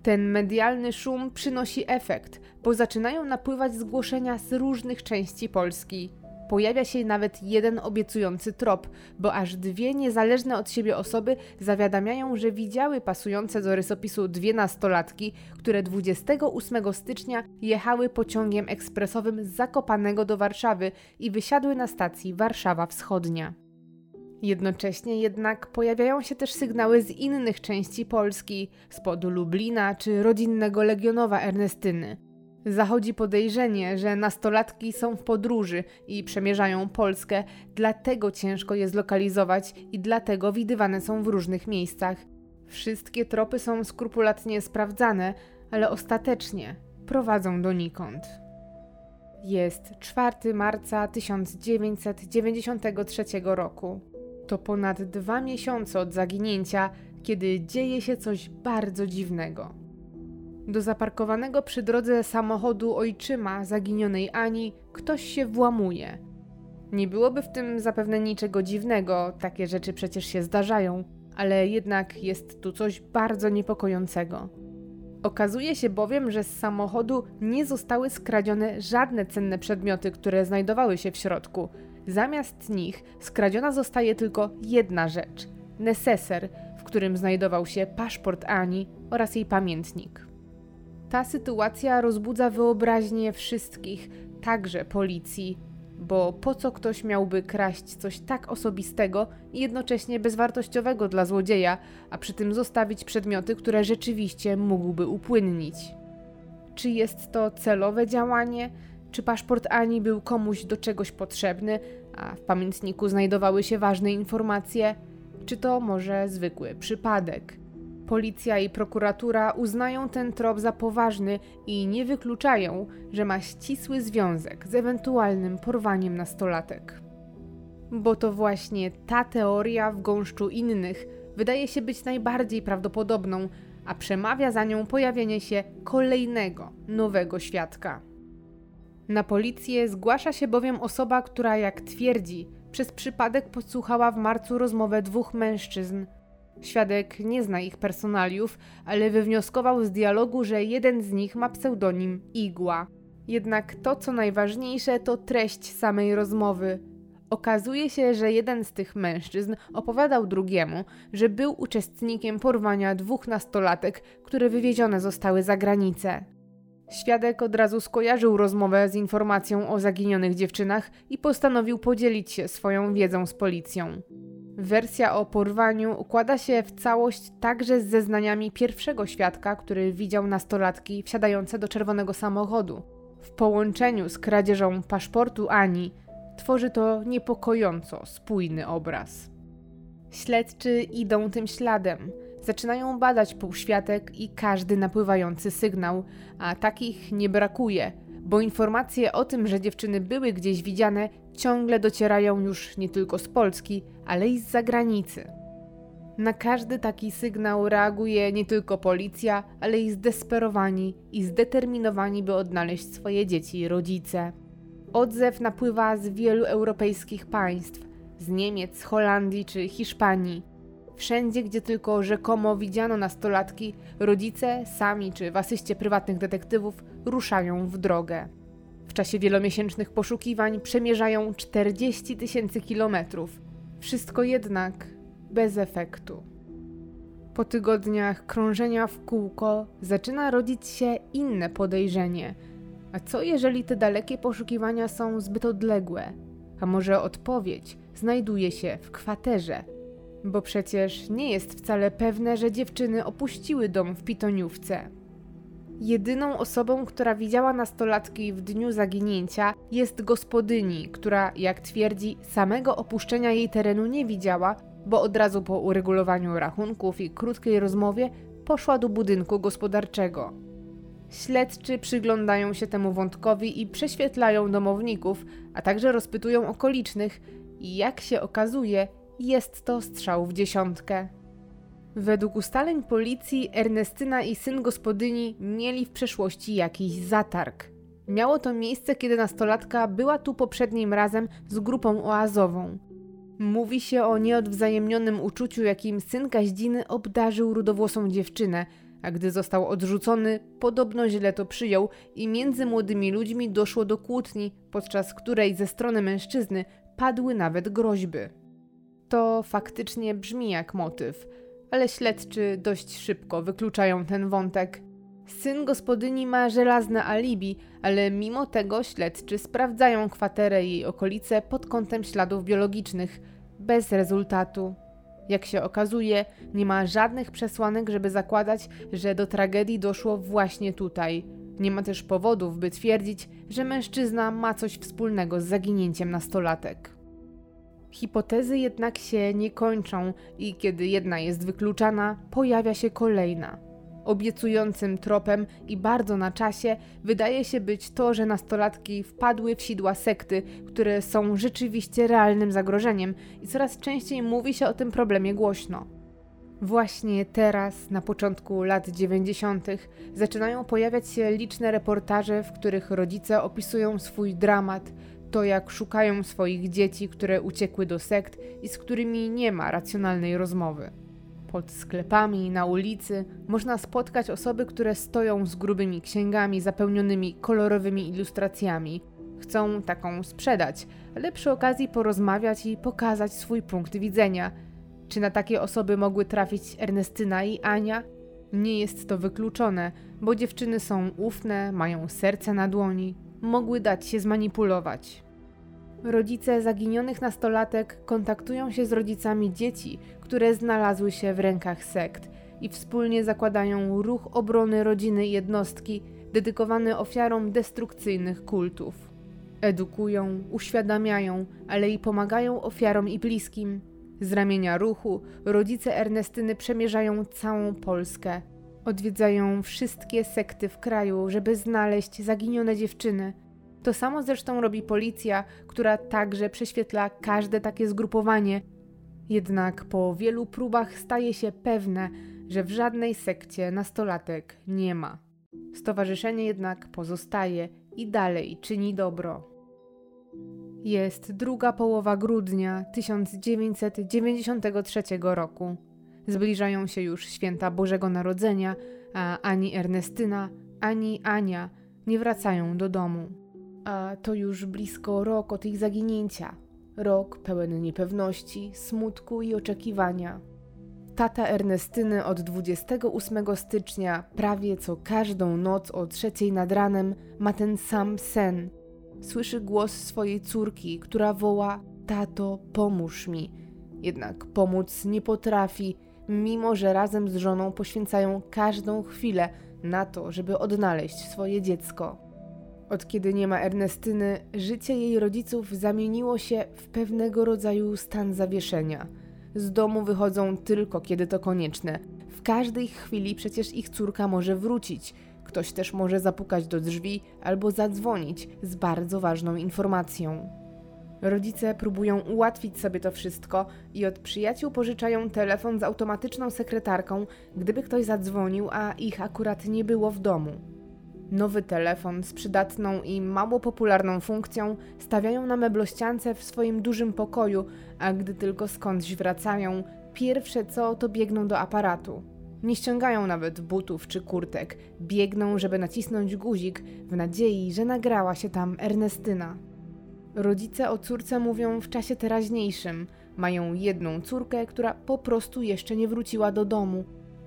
Ten medialny szum przynosi efekt, bo zaczynają napływać zgłoszenia z różnych części Polski. Pojawia się nawet jeden obiecujący trop, bo aż dwie niezależne od siebie osoby zawiadamiają, że widziały pasujące do rysopisu dwie nastolatki, które dwudziestego ósmego stycznia jechały pociągiem ekspresowym z Zakopanego do Warszawy i wysiadły na stacji Warszawa Wschodnia. Jednocześnie jednak pojawiają się też sygnały z innych części Polski, spod Lublina czy rodzinnego Legionowa Ernestyny. Zachodzi podejrzenie, że nastolatki są w podróży i przemierzają Polskę, dlatego ciężko je zlokalizować i dlatego widywane są w różnych miejscach. Wszystkie tropy są skrupulatnie sprawdzane, ale ostatecznie prowadzą donikąd. Jest czwartego marca tysiąc dziewięćset dziewięćdziesiątego trzeciego roku. To ponad dwa miesiące od zaginięcia, kiedy dzieje się coś bardzo dziwnego. Do zaparkowanego przy drodze samochodu ojczyma zaginionej Ani ktoś się włamuje. Nie byłoby w tym zapewne niczego dziwnego, takie rzeczy przecież się zdarzają, ale jednak jest tu coś bardzo niepokojącego. Okazuje się bowiem, że z samochodu nie zostały skradzione żadne cenne przedmioty, które znajdowały się w środku. Zamiast nich skradziona zostaje tylko jedna rzecz – neseser, w którym znajdował się paszport Ani oraz jej pamiętnik. Ta sytuacja rozbudza wyobraźnię wszystkich, także policji, bo po co ktoś miałby kraść coś tak osobistego i jednocześnie bezwartościowego dla złodzieja, a przy tym zostawić przedmioty, które rzeczywiście mógłby upłynnić? Czy jest to celowe działanie? czy paszport Ani był komuś do czegoś potrzebny, a w pamiętniku znajdowały się ważne informacje, czy to może zwykły przypadek. Policja i prokuratura uznają ten trop za poważny i nie wykluczają, że ma ścisły związek z ewentualnym porwaniem nastolatek. Bo to właśnie ta teoria w gąszczu innych wydaje się być najbardziej prawdopodobną, a przemawia za nią pojawienie się kolejnego, nowego świadka. Na policję zgłasza się bowiem osoba, która, jak twierdzi, przez przypadek podsłuchała w marcu rozmowę dwóch mężczyzn. Świadek nie zna ich personaliów, ale wywnioskował z dialogu, że jeden z nich ma pseudonim Igła. Jednak to, co najważniejsze, to treść samej rozmowy. Okazuje się, że jeden z tych mężczyzn opowiadał drugiemu, że był uczestnikiem porwania dwóch nastolatek, które wywiezione zostały za granicę. Świadek od razu skojarzył rozmowę z informacją o zaginionych dziewczynach i postanowił podzielić się swoją wiedzą z policją. Wersja o porwaniu układa się w całość także z zeznaniami pierwszego świadka, który widział nastolatki wsiadające do czerwonego samochodu. W połączeniu z kradzieżą paszportu Ani tworzy to niepokojąco spójny obraz. Śledczy idą tym śladem. Zaczynają badać półświatek i każdy napływający sygnał, a takich nie brakuje, bo informacje o tym, że dziewczyny były gdzieś widziane, ciągle docierają już nie tylko z Polski, ale i z zagranicy. Na każdy taki sygnał reaguje nie tylko policja, ale i zdesperowani i zdeterminowani, by odnaleźć swoje dzieci i rodzice. Odzew napływa z wielu europejskich państw, z Niemiec, Holandii czy Hiszpanii. Wszędzie, gdzie tylko rzekomo widziano nastolatki, rodzice, sami czy w asyście prywatnych detektywów ruszają w drogę. W czasie wielomiesięcznych poszukiwań przemierzają czterdzieści tysięcy kilometrów. Wszystko jednak bez efektu. Po tygodniach krążenia w kółko zaczyna rodzić się inne podejrzenie. A co jeżeli te dalekie poszukiwania są zbyt odległe? A może odpowiedź znajduje się w kwaterze? Bo przecież nie jest wcale pewne, że dziewczyny opuściły dom w Pitoniówce. Jedyną osobą, która widziała nastolatki w dniu zaginięcia, jest gospodyni, która, jak twierdzi, samego opuszczenia jej terenu nie widziała, bo od razu po uregulowaniu rachunków i krótkiej rozmowie poszła do budynku gospodarczego. Śledczy przyglądają się temu wątkowi i prześwietlają domowników, a także rozpytują okolicznych i, jak się okazuje, jest to strzał w dziesiątkę. Według ustaleń policji Ernestyna i syn gospodyni mieli w przeszłości jakiś zatarg. Miało to miejsce, kiedy nastolatka była tu poprzednim razem z grupą oazową. Mówi się o nieodwzajemnionym uczuciu, jakim syn Kaździny obdarzył rudowłosą dziewczynę, a gdy został odrzucony, podobno źle to przyjął i między młodymi ludźmi doszło do kłótni, podczas której ze strony mężczyzny padły nawet groźby. To faktycznie brzmi jak motyw, ale śledczy dość szybko wykluczają ten wątek. Syn gospodyni ma żelazne alibi, ale mimo tego śledczy sprawdzają kwaterę i jej okolice pod kątem śladów biologicznych, bez rezultatu. Jak się okazuje, nie ma żadnych przesłanek, żeby zakładać, że do tragedii doszło właśnie tutaj. Nie ma też powodów, by twierdzić, że mężczyzna ma coś wspólnego z zaginięciem nastolatek. Hipotezy jednak się nie kończą i kiedy jedna jest wykluczana, pojawia się kolejna. Obiecującym tropem i bardzo na czasie wydaje się być to, że nastolatki wpadły w sidła sekty, które są rzeczywiście realnym zagrożeniem i coraz częściej mówi się o tym problemie głośno. Właśnie teraz, na początku lat dziewięćdziesiątych, zaczynają pojawiać się liczne reportaże, w których rodzice opisują swój dramat, to jak szukają swoich dzieci, które uciekły do sekt i z którymi nie ma racjonalnej rozmowy. Pod sklepami, na ulicy można spotkać osoby, które stoją z grubymi księgami zapełnionymi kolorowymi ilustracjami. Chcą taką sprzedać, ale przy okazji porozmawiać i pokazać swój punkt widzenia. Czy na takie osoby mogły trafić Ernestyna i Ania? Nie jest to wykluczone, bo dziewczyny są ufne, mają serce na dłoni, mogły dać się zmanipulować. Rodzice zaginionych nastolatek kontaktują się z rodzicami dzieci, które znalazły się w rękach sekt i wspólnie zakładają ruch obrony rodziny i jednostki dedykowany ofiarom destrukcyjnych kultów. Edukują, uświadamiają, ale i pomagają ofiarom i bliskim. Z ramienia ruchu rodzice Ernestyny przemierzają całą Polskę. Odwiedzają wszystkie sekty w kraju, żeby znaleźć zaginione dziewczyny. To samo zresztą robi policja, która także prześwietla każde takie zgrupowanie. Jednak po wielu próbach staje się pewne, że w żadnej sekcie nastolatek nie ma. Stowarzyszenie jednak pozostaje i dalej czyni dobro. Jest druga połowa grudnia tysiąc dziewięćset dziewięćdziesiątego trzeciego roku. Zbliżają się już święta Bożego Narodzenia, a ani Ernestyna, ani Ania nie wracają do domu. A to już blisko rok od ich zaginięcia. Rok pełen niepewności, smutku i oczekiwania. Tata Ernestyny od dwudziestego ósmego stycznia prawie co każdą noc o trzeciej nad ranem ma ten sam sen. Słyszy głos swojej córki, która woła: „Tato, pomóż mi”. Jednak pomóc nie potrafi, mimo że razem z żoną poświęcają każdą chwilę na to, żeby odnaleźć swoje dziecko. Od kiedy nie ma Ernestyny, życie jej rodziców zamieniło się w pewnego rodzaju stan zawieszenia. Z domu wychodzą tylko kiedy to konieczne. W każdej chwili przecież ich córka może wrócić. Ktoś też może zapukać do drzwi albo zadzwonić z bardzo ważną informacją. Rodzice próbują ułatwić sobie to wszystko i od przyjaciół pożyczają telefon z automatyczną sekretarką, gdyby ktoś zadzwonił, a ich akurat nie było w domu. Nowy telefon z przydatną i mało popularną funkcją stawiają na meblościance w swoim dużym pokoju, a gdy tylko skądś wracają, pierwsze co to biegną do aparatu. Nie ściągają nawet butów czy kurtek, biegną, żeby nacisnąć guzik w nadziei, że nagrała się tam Ernestyna. Rodzice o córce mówią w czasie teraźniejszym. Mają jedną córkę, która po prostu jeszcze nie wróciła do domu.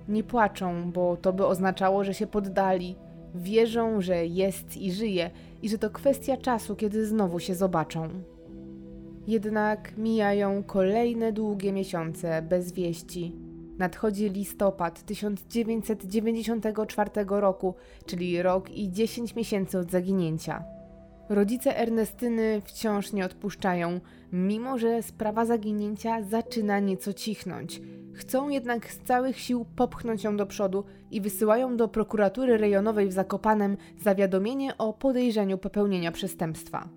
Nie płaczą, bo to by oznaczało, że się poddali. Wierzą, że jest i żyje i że to kwestia czasu, kiedy znowu się zobaczą. Jednak mijają kolejne długie miesiące bez wieści. Nadchodzi listopad tysiąc dziewięćset dziewięćdziesiątego czwartego roku, czyli rok i dziesięć miesięcy od zaginięcia. Rodzice Ernestyny wciąż nie odpuszczają, mimo że sprawa zaginięcia zaczyna nieco cichnąć. Chcą jednak z całych sił popchnąć ją do przodu i wysyłają do prokuratury rejonowej w Zakopanem zawiadomienie o podejrzeniu popełnienia przestępstwa.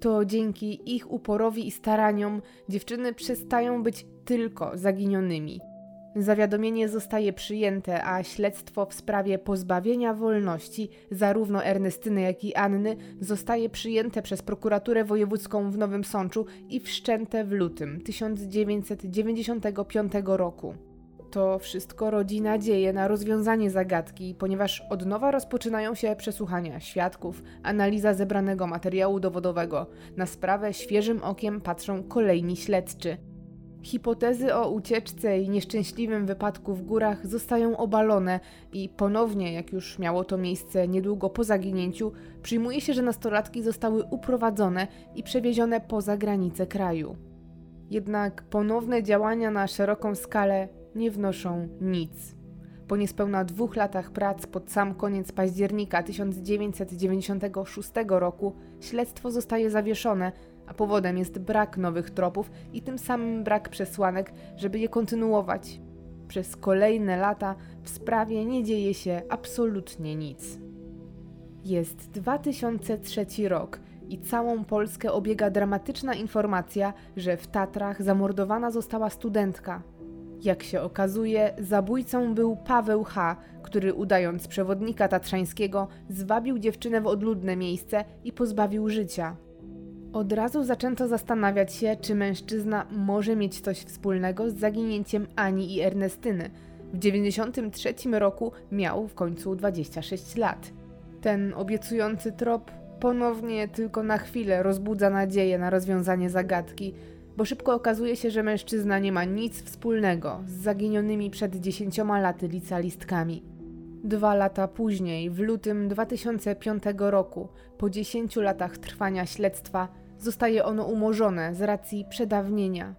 To dzięki ich uporowi i staraniom dziewczyny przestają być tylko zaginionymi. Zawiadomienie zostaje przyjęte, a śledztwo w sprawie pozbawienia wolności zarówno Ernestyny, jak i Anny zostaje przyjęte przez prokuraturę wojewódzką w Nowym Sączu i wszczęte w lutym tysiąc dziewięćset dziewięćdziesiątego piątego roku. To wszystko rodzi nadzieję na rozwiązanie zagadki, ponieważ od nowa rozpoczynają się przesłuchania świadków, analiza zebranego materiału dowodowego. Na sprawę świeżym okiem patrzą kolejni śledczy. Hipotezy o ucieczce i nieszczęśliwym wypadku w górach zostają obalone i ponownie, jak już miało to miejsce niedługo po zaginięciu, przyjmuje się, że nastolatki zostały uprowadzone i przewiezione poza granice kraju. Jednak ponowne działania na szeroką skalę nie wnoszą nic. Po niespełna dwóch latach prac pod sam koniec października tysiąc dziewięćset dziewięćdziesiątego szóstego roku śledztwo zostaje zawieszone, a powodem jest brak nowych tropów i tym samym brak przesłanek, żeby je kontynuować. Przez kolejne lata w sprawie nie dzieje się absolutnie nic. Jest dwa tysiące trzeci rok i całą Polskę obiega dramatyczna informacja, że w Tatrach zamordowana została studentka. Jak się okazuje, zabójcą był Paweł H., który udając przewodnika tatrzańskiego zwabił dziewczynę w odludne miejsce i pozbawił życia. Od razu zaczęto zastanawiać się, czy mężczyzna może mieć coś wspólnego z zaginięciem Ani i Ernestyny. W dziewięćdziesiątym trzecim roku miał w końcu dwadzieścia sześć lat. Ten obiecujący trop ponownie tylko na chwilę rozbudza nadzieję na rozwiązanie zagadki, bo szybko okazuje się, że mężczyzna nie ma nic wspólnego z zaginionymi przed dziesięcioma laty licealistkami. Dwa lata później, w lutym dwa tysiące piątego roku, po dziesięciu latach trwania śledztwa, zostaje ono umorzone z racji przedawnienia.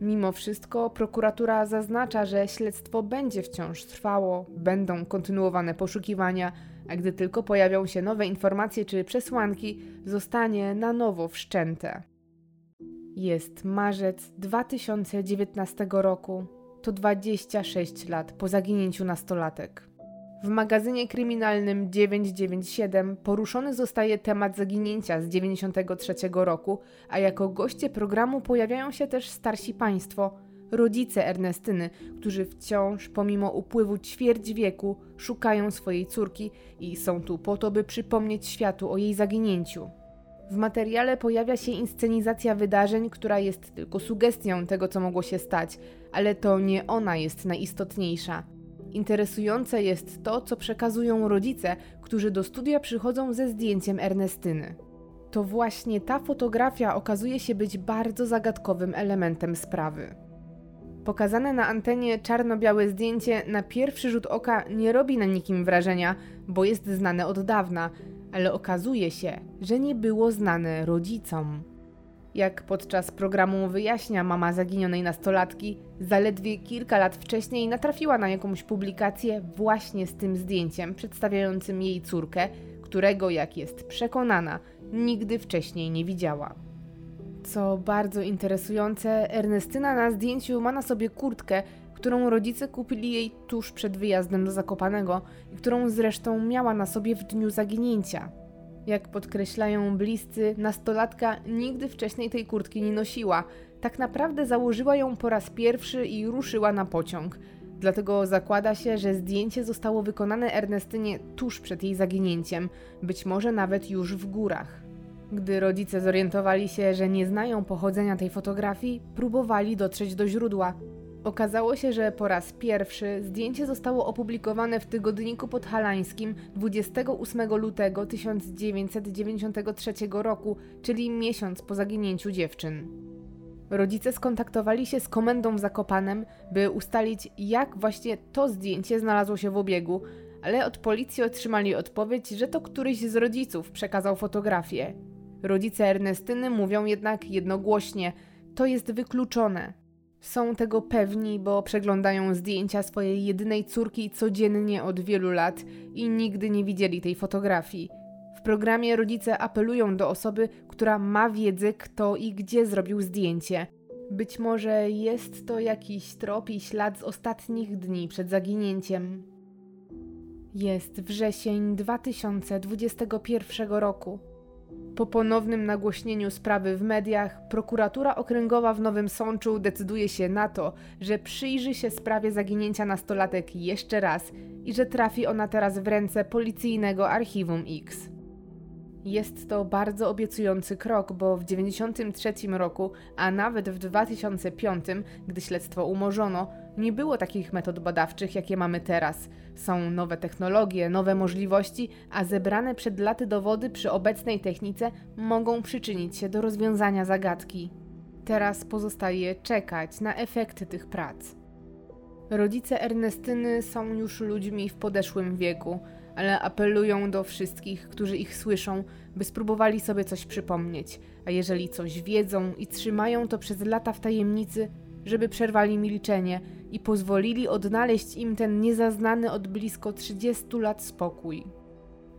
Mimo wszystko prokuratura zaznacza, że śledztwo będzie wciąż trwało, będą kontynuowane poszukiwania, a gdy tylko pojawią się nowe informacje czy przesłanki, zostanie na nowo wszczęte. Jest marzec dwa tysiące dziewiętnastego roku, to dwadzieścia sześć lat po zaginięciu nastolatek. W magazynie kryminalnym dziewięćset dziewięćdziesiąt siedem poruszony zostaje temat zaginięcia z dziewięćdziesiątego trzeciego roku, a jako goście programu pojawiają się też starsi państwo, rodzice Ernestyny, którzy wciąż, pomimo upływu ćwierć wieku, szukają swojej córki i są tu po to, by przypomnieć światu o jej zaginięciu. W materiale pojawia się inscenizacja wydarzeń, która jest tylko sugestią tego, co mogło się stać, ale to nie ona jest najistotniejsza. Interesujące jest to, co przekazują rodzice, którzy do studia przychodzą ze zdjęciem Ernestyny. To właśnie ta fotografia okazuje się być bardzo zagadkowym elementem sprawy. Pokazane na antenie czarno-białe zdjęcie na pierwszy rzut oka nie robi na nikim wrażenia, bo jest znane od dawna, ale okazuje się, że nie było znane rodzicom. Jak podczas programu wyjaśnia mama zaginionej nastolatki, zaledwie kilka lat wcześniej natrafiła na jakąś publikację właśnie z tym zdjęciem przedstawiającym jej córkę, którego, jak jest przekonana, nigdy wcześniej nie widziała. Co bardzo interesujące, Ernestyna na zdjęciu ma na sobie kurtkę, którą rodzice kupili jej tuż przed wyjazdem do Zakopanego i którą zresztą miała na sobie w dniu zaginięcia. Jak podkreślają bliscy, nastolatka nigdy wcześniej tej kurtki nie nosiła. Tak naprawdę założyła ją po raz pierwszy i ruszyła na pociąg. Dlatego zakłada się, że zdjęcie zostało wykonane Ernestynie tuż przed jej zaginięciem, być może nawet już w górach. Gdy rodzice zorientowali się, że nie znają pochodzenia tej fotografii, próbowali dotrzeć do źródła. Okazało się, że po raz pierwszy zdjęcie zostało opublikowane w tygodniku podhalańskim dwudziestego ósmego lutego tysiąc dziewięćset dziewięćdziesiątego trzeciego roku, czyli miesiąc po zaginięciu dziewczyn. Rodzice skontaktowali się z komendą w Zakopanem, by ustalić, jak właśnie to zdjęcie znalazło się w obiegu, ale od policji otrzymali odpowiedź, że to któryś z rodziców przekazał fotografię. Rodzice Ernestyny mówią jednak jednogłośnie: to jest wykluczone. Są tego pewni, bo przeglądają zdjęcia swojej jedynej córki codziennie od wielu lat i nigdy nie widzieli tej fotografii. W programie rodzice apelują do osoby, która ma wiedzę, kto i gdzie zrobił zdjęcie. Być może jest to jakiś trop i ślad z ostatnich dni przed zaginięciem. Jest wrzesień dwa tysiące dwudziestego pierwszego roku. Po ponownym nagłośnieniu sprawy w mediach, prokuratura okręgowa w Nowym Sączu decyduje się na to, że przyjrzy się sprawie zaginięcia nastolatek jeszcze raz i że trafi ona teraz w ręce policyjnego Archiwum X. Jest to bardzo obiecujący krok, bo w dziewięćdziesiątym trzecim roku, a nawet w dwa tysiące piątym, gdy śledztwo umorzono, nie było takich metod badawczych, jakie mamy teraz. Są nowe technologie, nowe możliwości, a zebrane przed laty dowody przy obecnej technice mogą przyczynić się do rozwiązania zagadki. Teraz pozostaje czekać na efekty tych prac. Rodzice Ernestyny są już ludźmi w podeszłym wieku, ale apelują do wszystkich, którzy ich słyszą, by spróbowali sobie coś przypomnieć, a jeżeli coś wiedzą i trzymają to przez lata w tajemnicy, żeby przerwali milczenie i pozwolili odnaleźć im ten niezaznany od blisko trzydziestu lat spokój.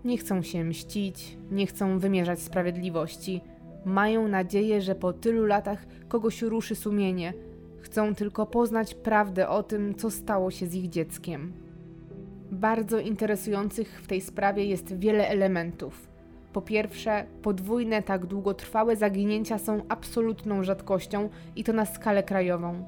Nie chcą się mścić, nie chcą wymierzać sprawiedliwości. Mają nadzieję, że po tylu latach kogoś ruszy sumienie. Chcą tylko poznać prawdę o tym, co stało się z ich dzieckiem. Bardzo interesujących w tej sprawie jest wiele elementów. Po pierwsze, podwójne, tak długotrwałe zaginięcia są absolutną rzadkością i to na skalę krajową.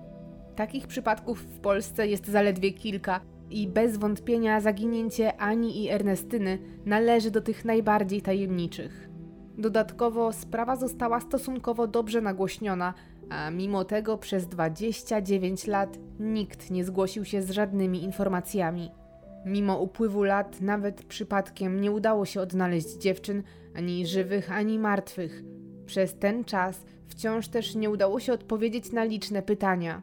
Takich przypadków w Polsce jest zaledwie kilka i bez wątpienia zaginięcie Ani i Ernestyny należy do tych najbardziej tajemniczych. Dodatkowo sprawa została stosunkowo dobrze nagłośniona, a mimo tego przez dwadzieścia dziewięć lat nikt nie zgłosił się z żadnymi informacjami. Mimo upływu lat nawet przypadkiem nie udało się odnaleźć dziewczyn, ani żywych, ani martwych. Przez ten czas wciąż też nie udało się odpowiedzieć na liczne pytania.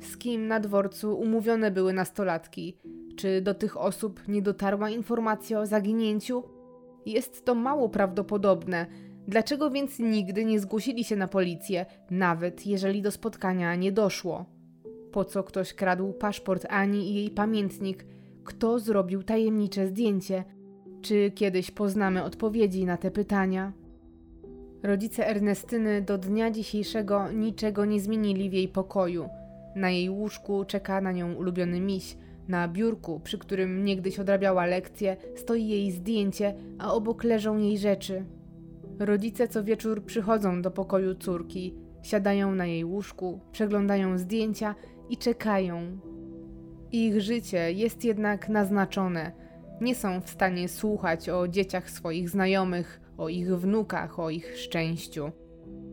Z kim na dworcu umówione były nastolatki? Czy do tych osób nie dotarła informacja o zaginięciu? Jest to mało prawdopodobne. Dlaczego więc nigdy nie zgłosili się na policję, nawet jeżeli do spotkania nie doszło? Po co ktoś kradł paszport Ani i jej pamiętnik? Kto zrobił tajemnicze zdjęcie? Czy kiedyś poznamy odpowiedzi na te pytania? Rodzice Ernestyny do dnia dzisiejszego niczego nie zmienili w jej pokoju. Na jej łóżku czeka na nią ulubiony miś. Na biurku, przy którym niegdyś odrabiała lekcje, stoi jej zdjęcie, a obok leżą jej rzeczy. Rodzice co wieczór przychodzą do pokoju córki, siadają na jej łóżku, przeglądają zdjęcia i czekają. Ich życie jest jednak naznaczone. Nie są w stanie słuchać o dzieciach swoich znajomych, o ich wnukach, o ich szczęściu.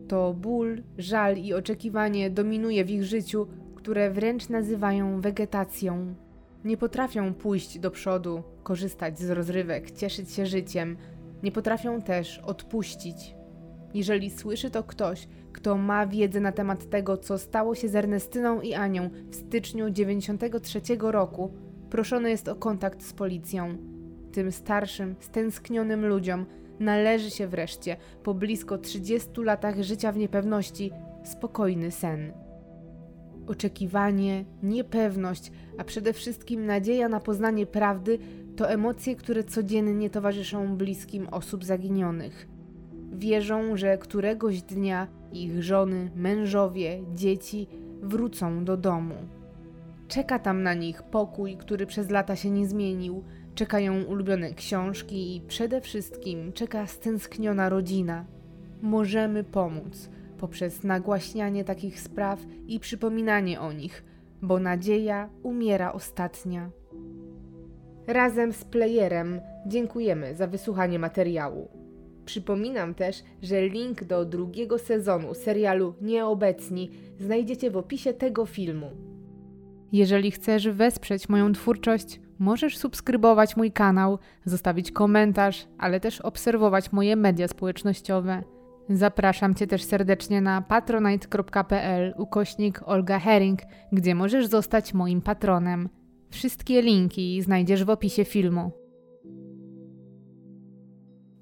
To ból, żal i oczekiwanie dominuje w ich życiu, które wręcz nazywają wegetacją. Nie potrafią pójść do przodu, korzystać z rozrywek, cieszyć się życiem. Nie potrafią też odpuścić. Jeżeli słyszy to ktoś, kto ma wiedzę na temat tego, co stało się z Ernestyną i Anią w styczniu dziewięćdziesiątego trzeciego roku, proszony jest o kontakt z policją. Tym starszym, stęsknionym ludziom należy się wreszcie, po blisko trzydziestu latach życia w niepewności, spokojny sen. Oczekiwanie, niepewność, a przede wszystkim nadzieja na poznanie prawdy to emocje, które codziennie towarzyszą bliskim osób zaginionych. Wierzą, że któregoś dnia ich żony, mężowie, dzieci wrócą do domu. Czeka tam na nich pokój, który przez lata się nie zmienił, czekają ulubione książki i przede wszystkim czeka stęskniona rodzina. Możemy pomóc poprzez nagłaśnianie takich spraw i przypominanie o nich, bo nadzieja umiera ostatnia. Razem z Playerem dziękujemy za wysłuchanie materiału. Przypominam też, że link do drugiego sezonu serialu Nieobecni znajdziecie w opisie tego filmu. Jeżeli chcesz wesprzeć moją twórczość, możesz subskrybować mój kanał, zostawić komentarz, ale też obserwować moje media społecznościowe. Zapraszam Cię też serdecznie na patronite.pl ukośnik Olga Herring, gdzie możesz zostać moim patronem. Wszystkie linki znajdziesz w opisie filmu.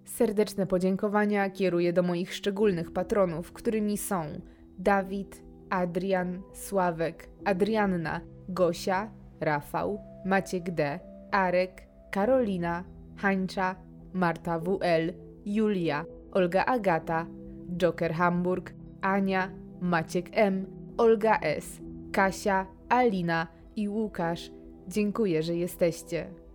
Serdeczne podziękowania kieruję do moich szczególnych patronów, którymi są Dawid, Adrian, Sławek, Adrianna, Gosia, Rafał, Maciek D., Arek, Karolina, Hańcza, Marta W L, Julia, Olga Agata, Joker Hamburg, Ania, Maciek M., Olga S., Kasia, Alina i Łukasz. Dziękuję, że jesteście.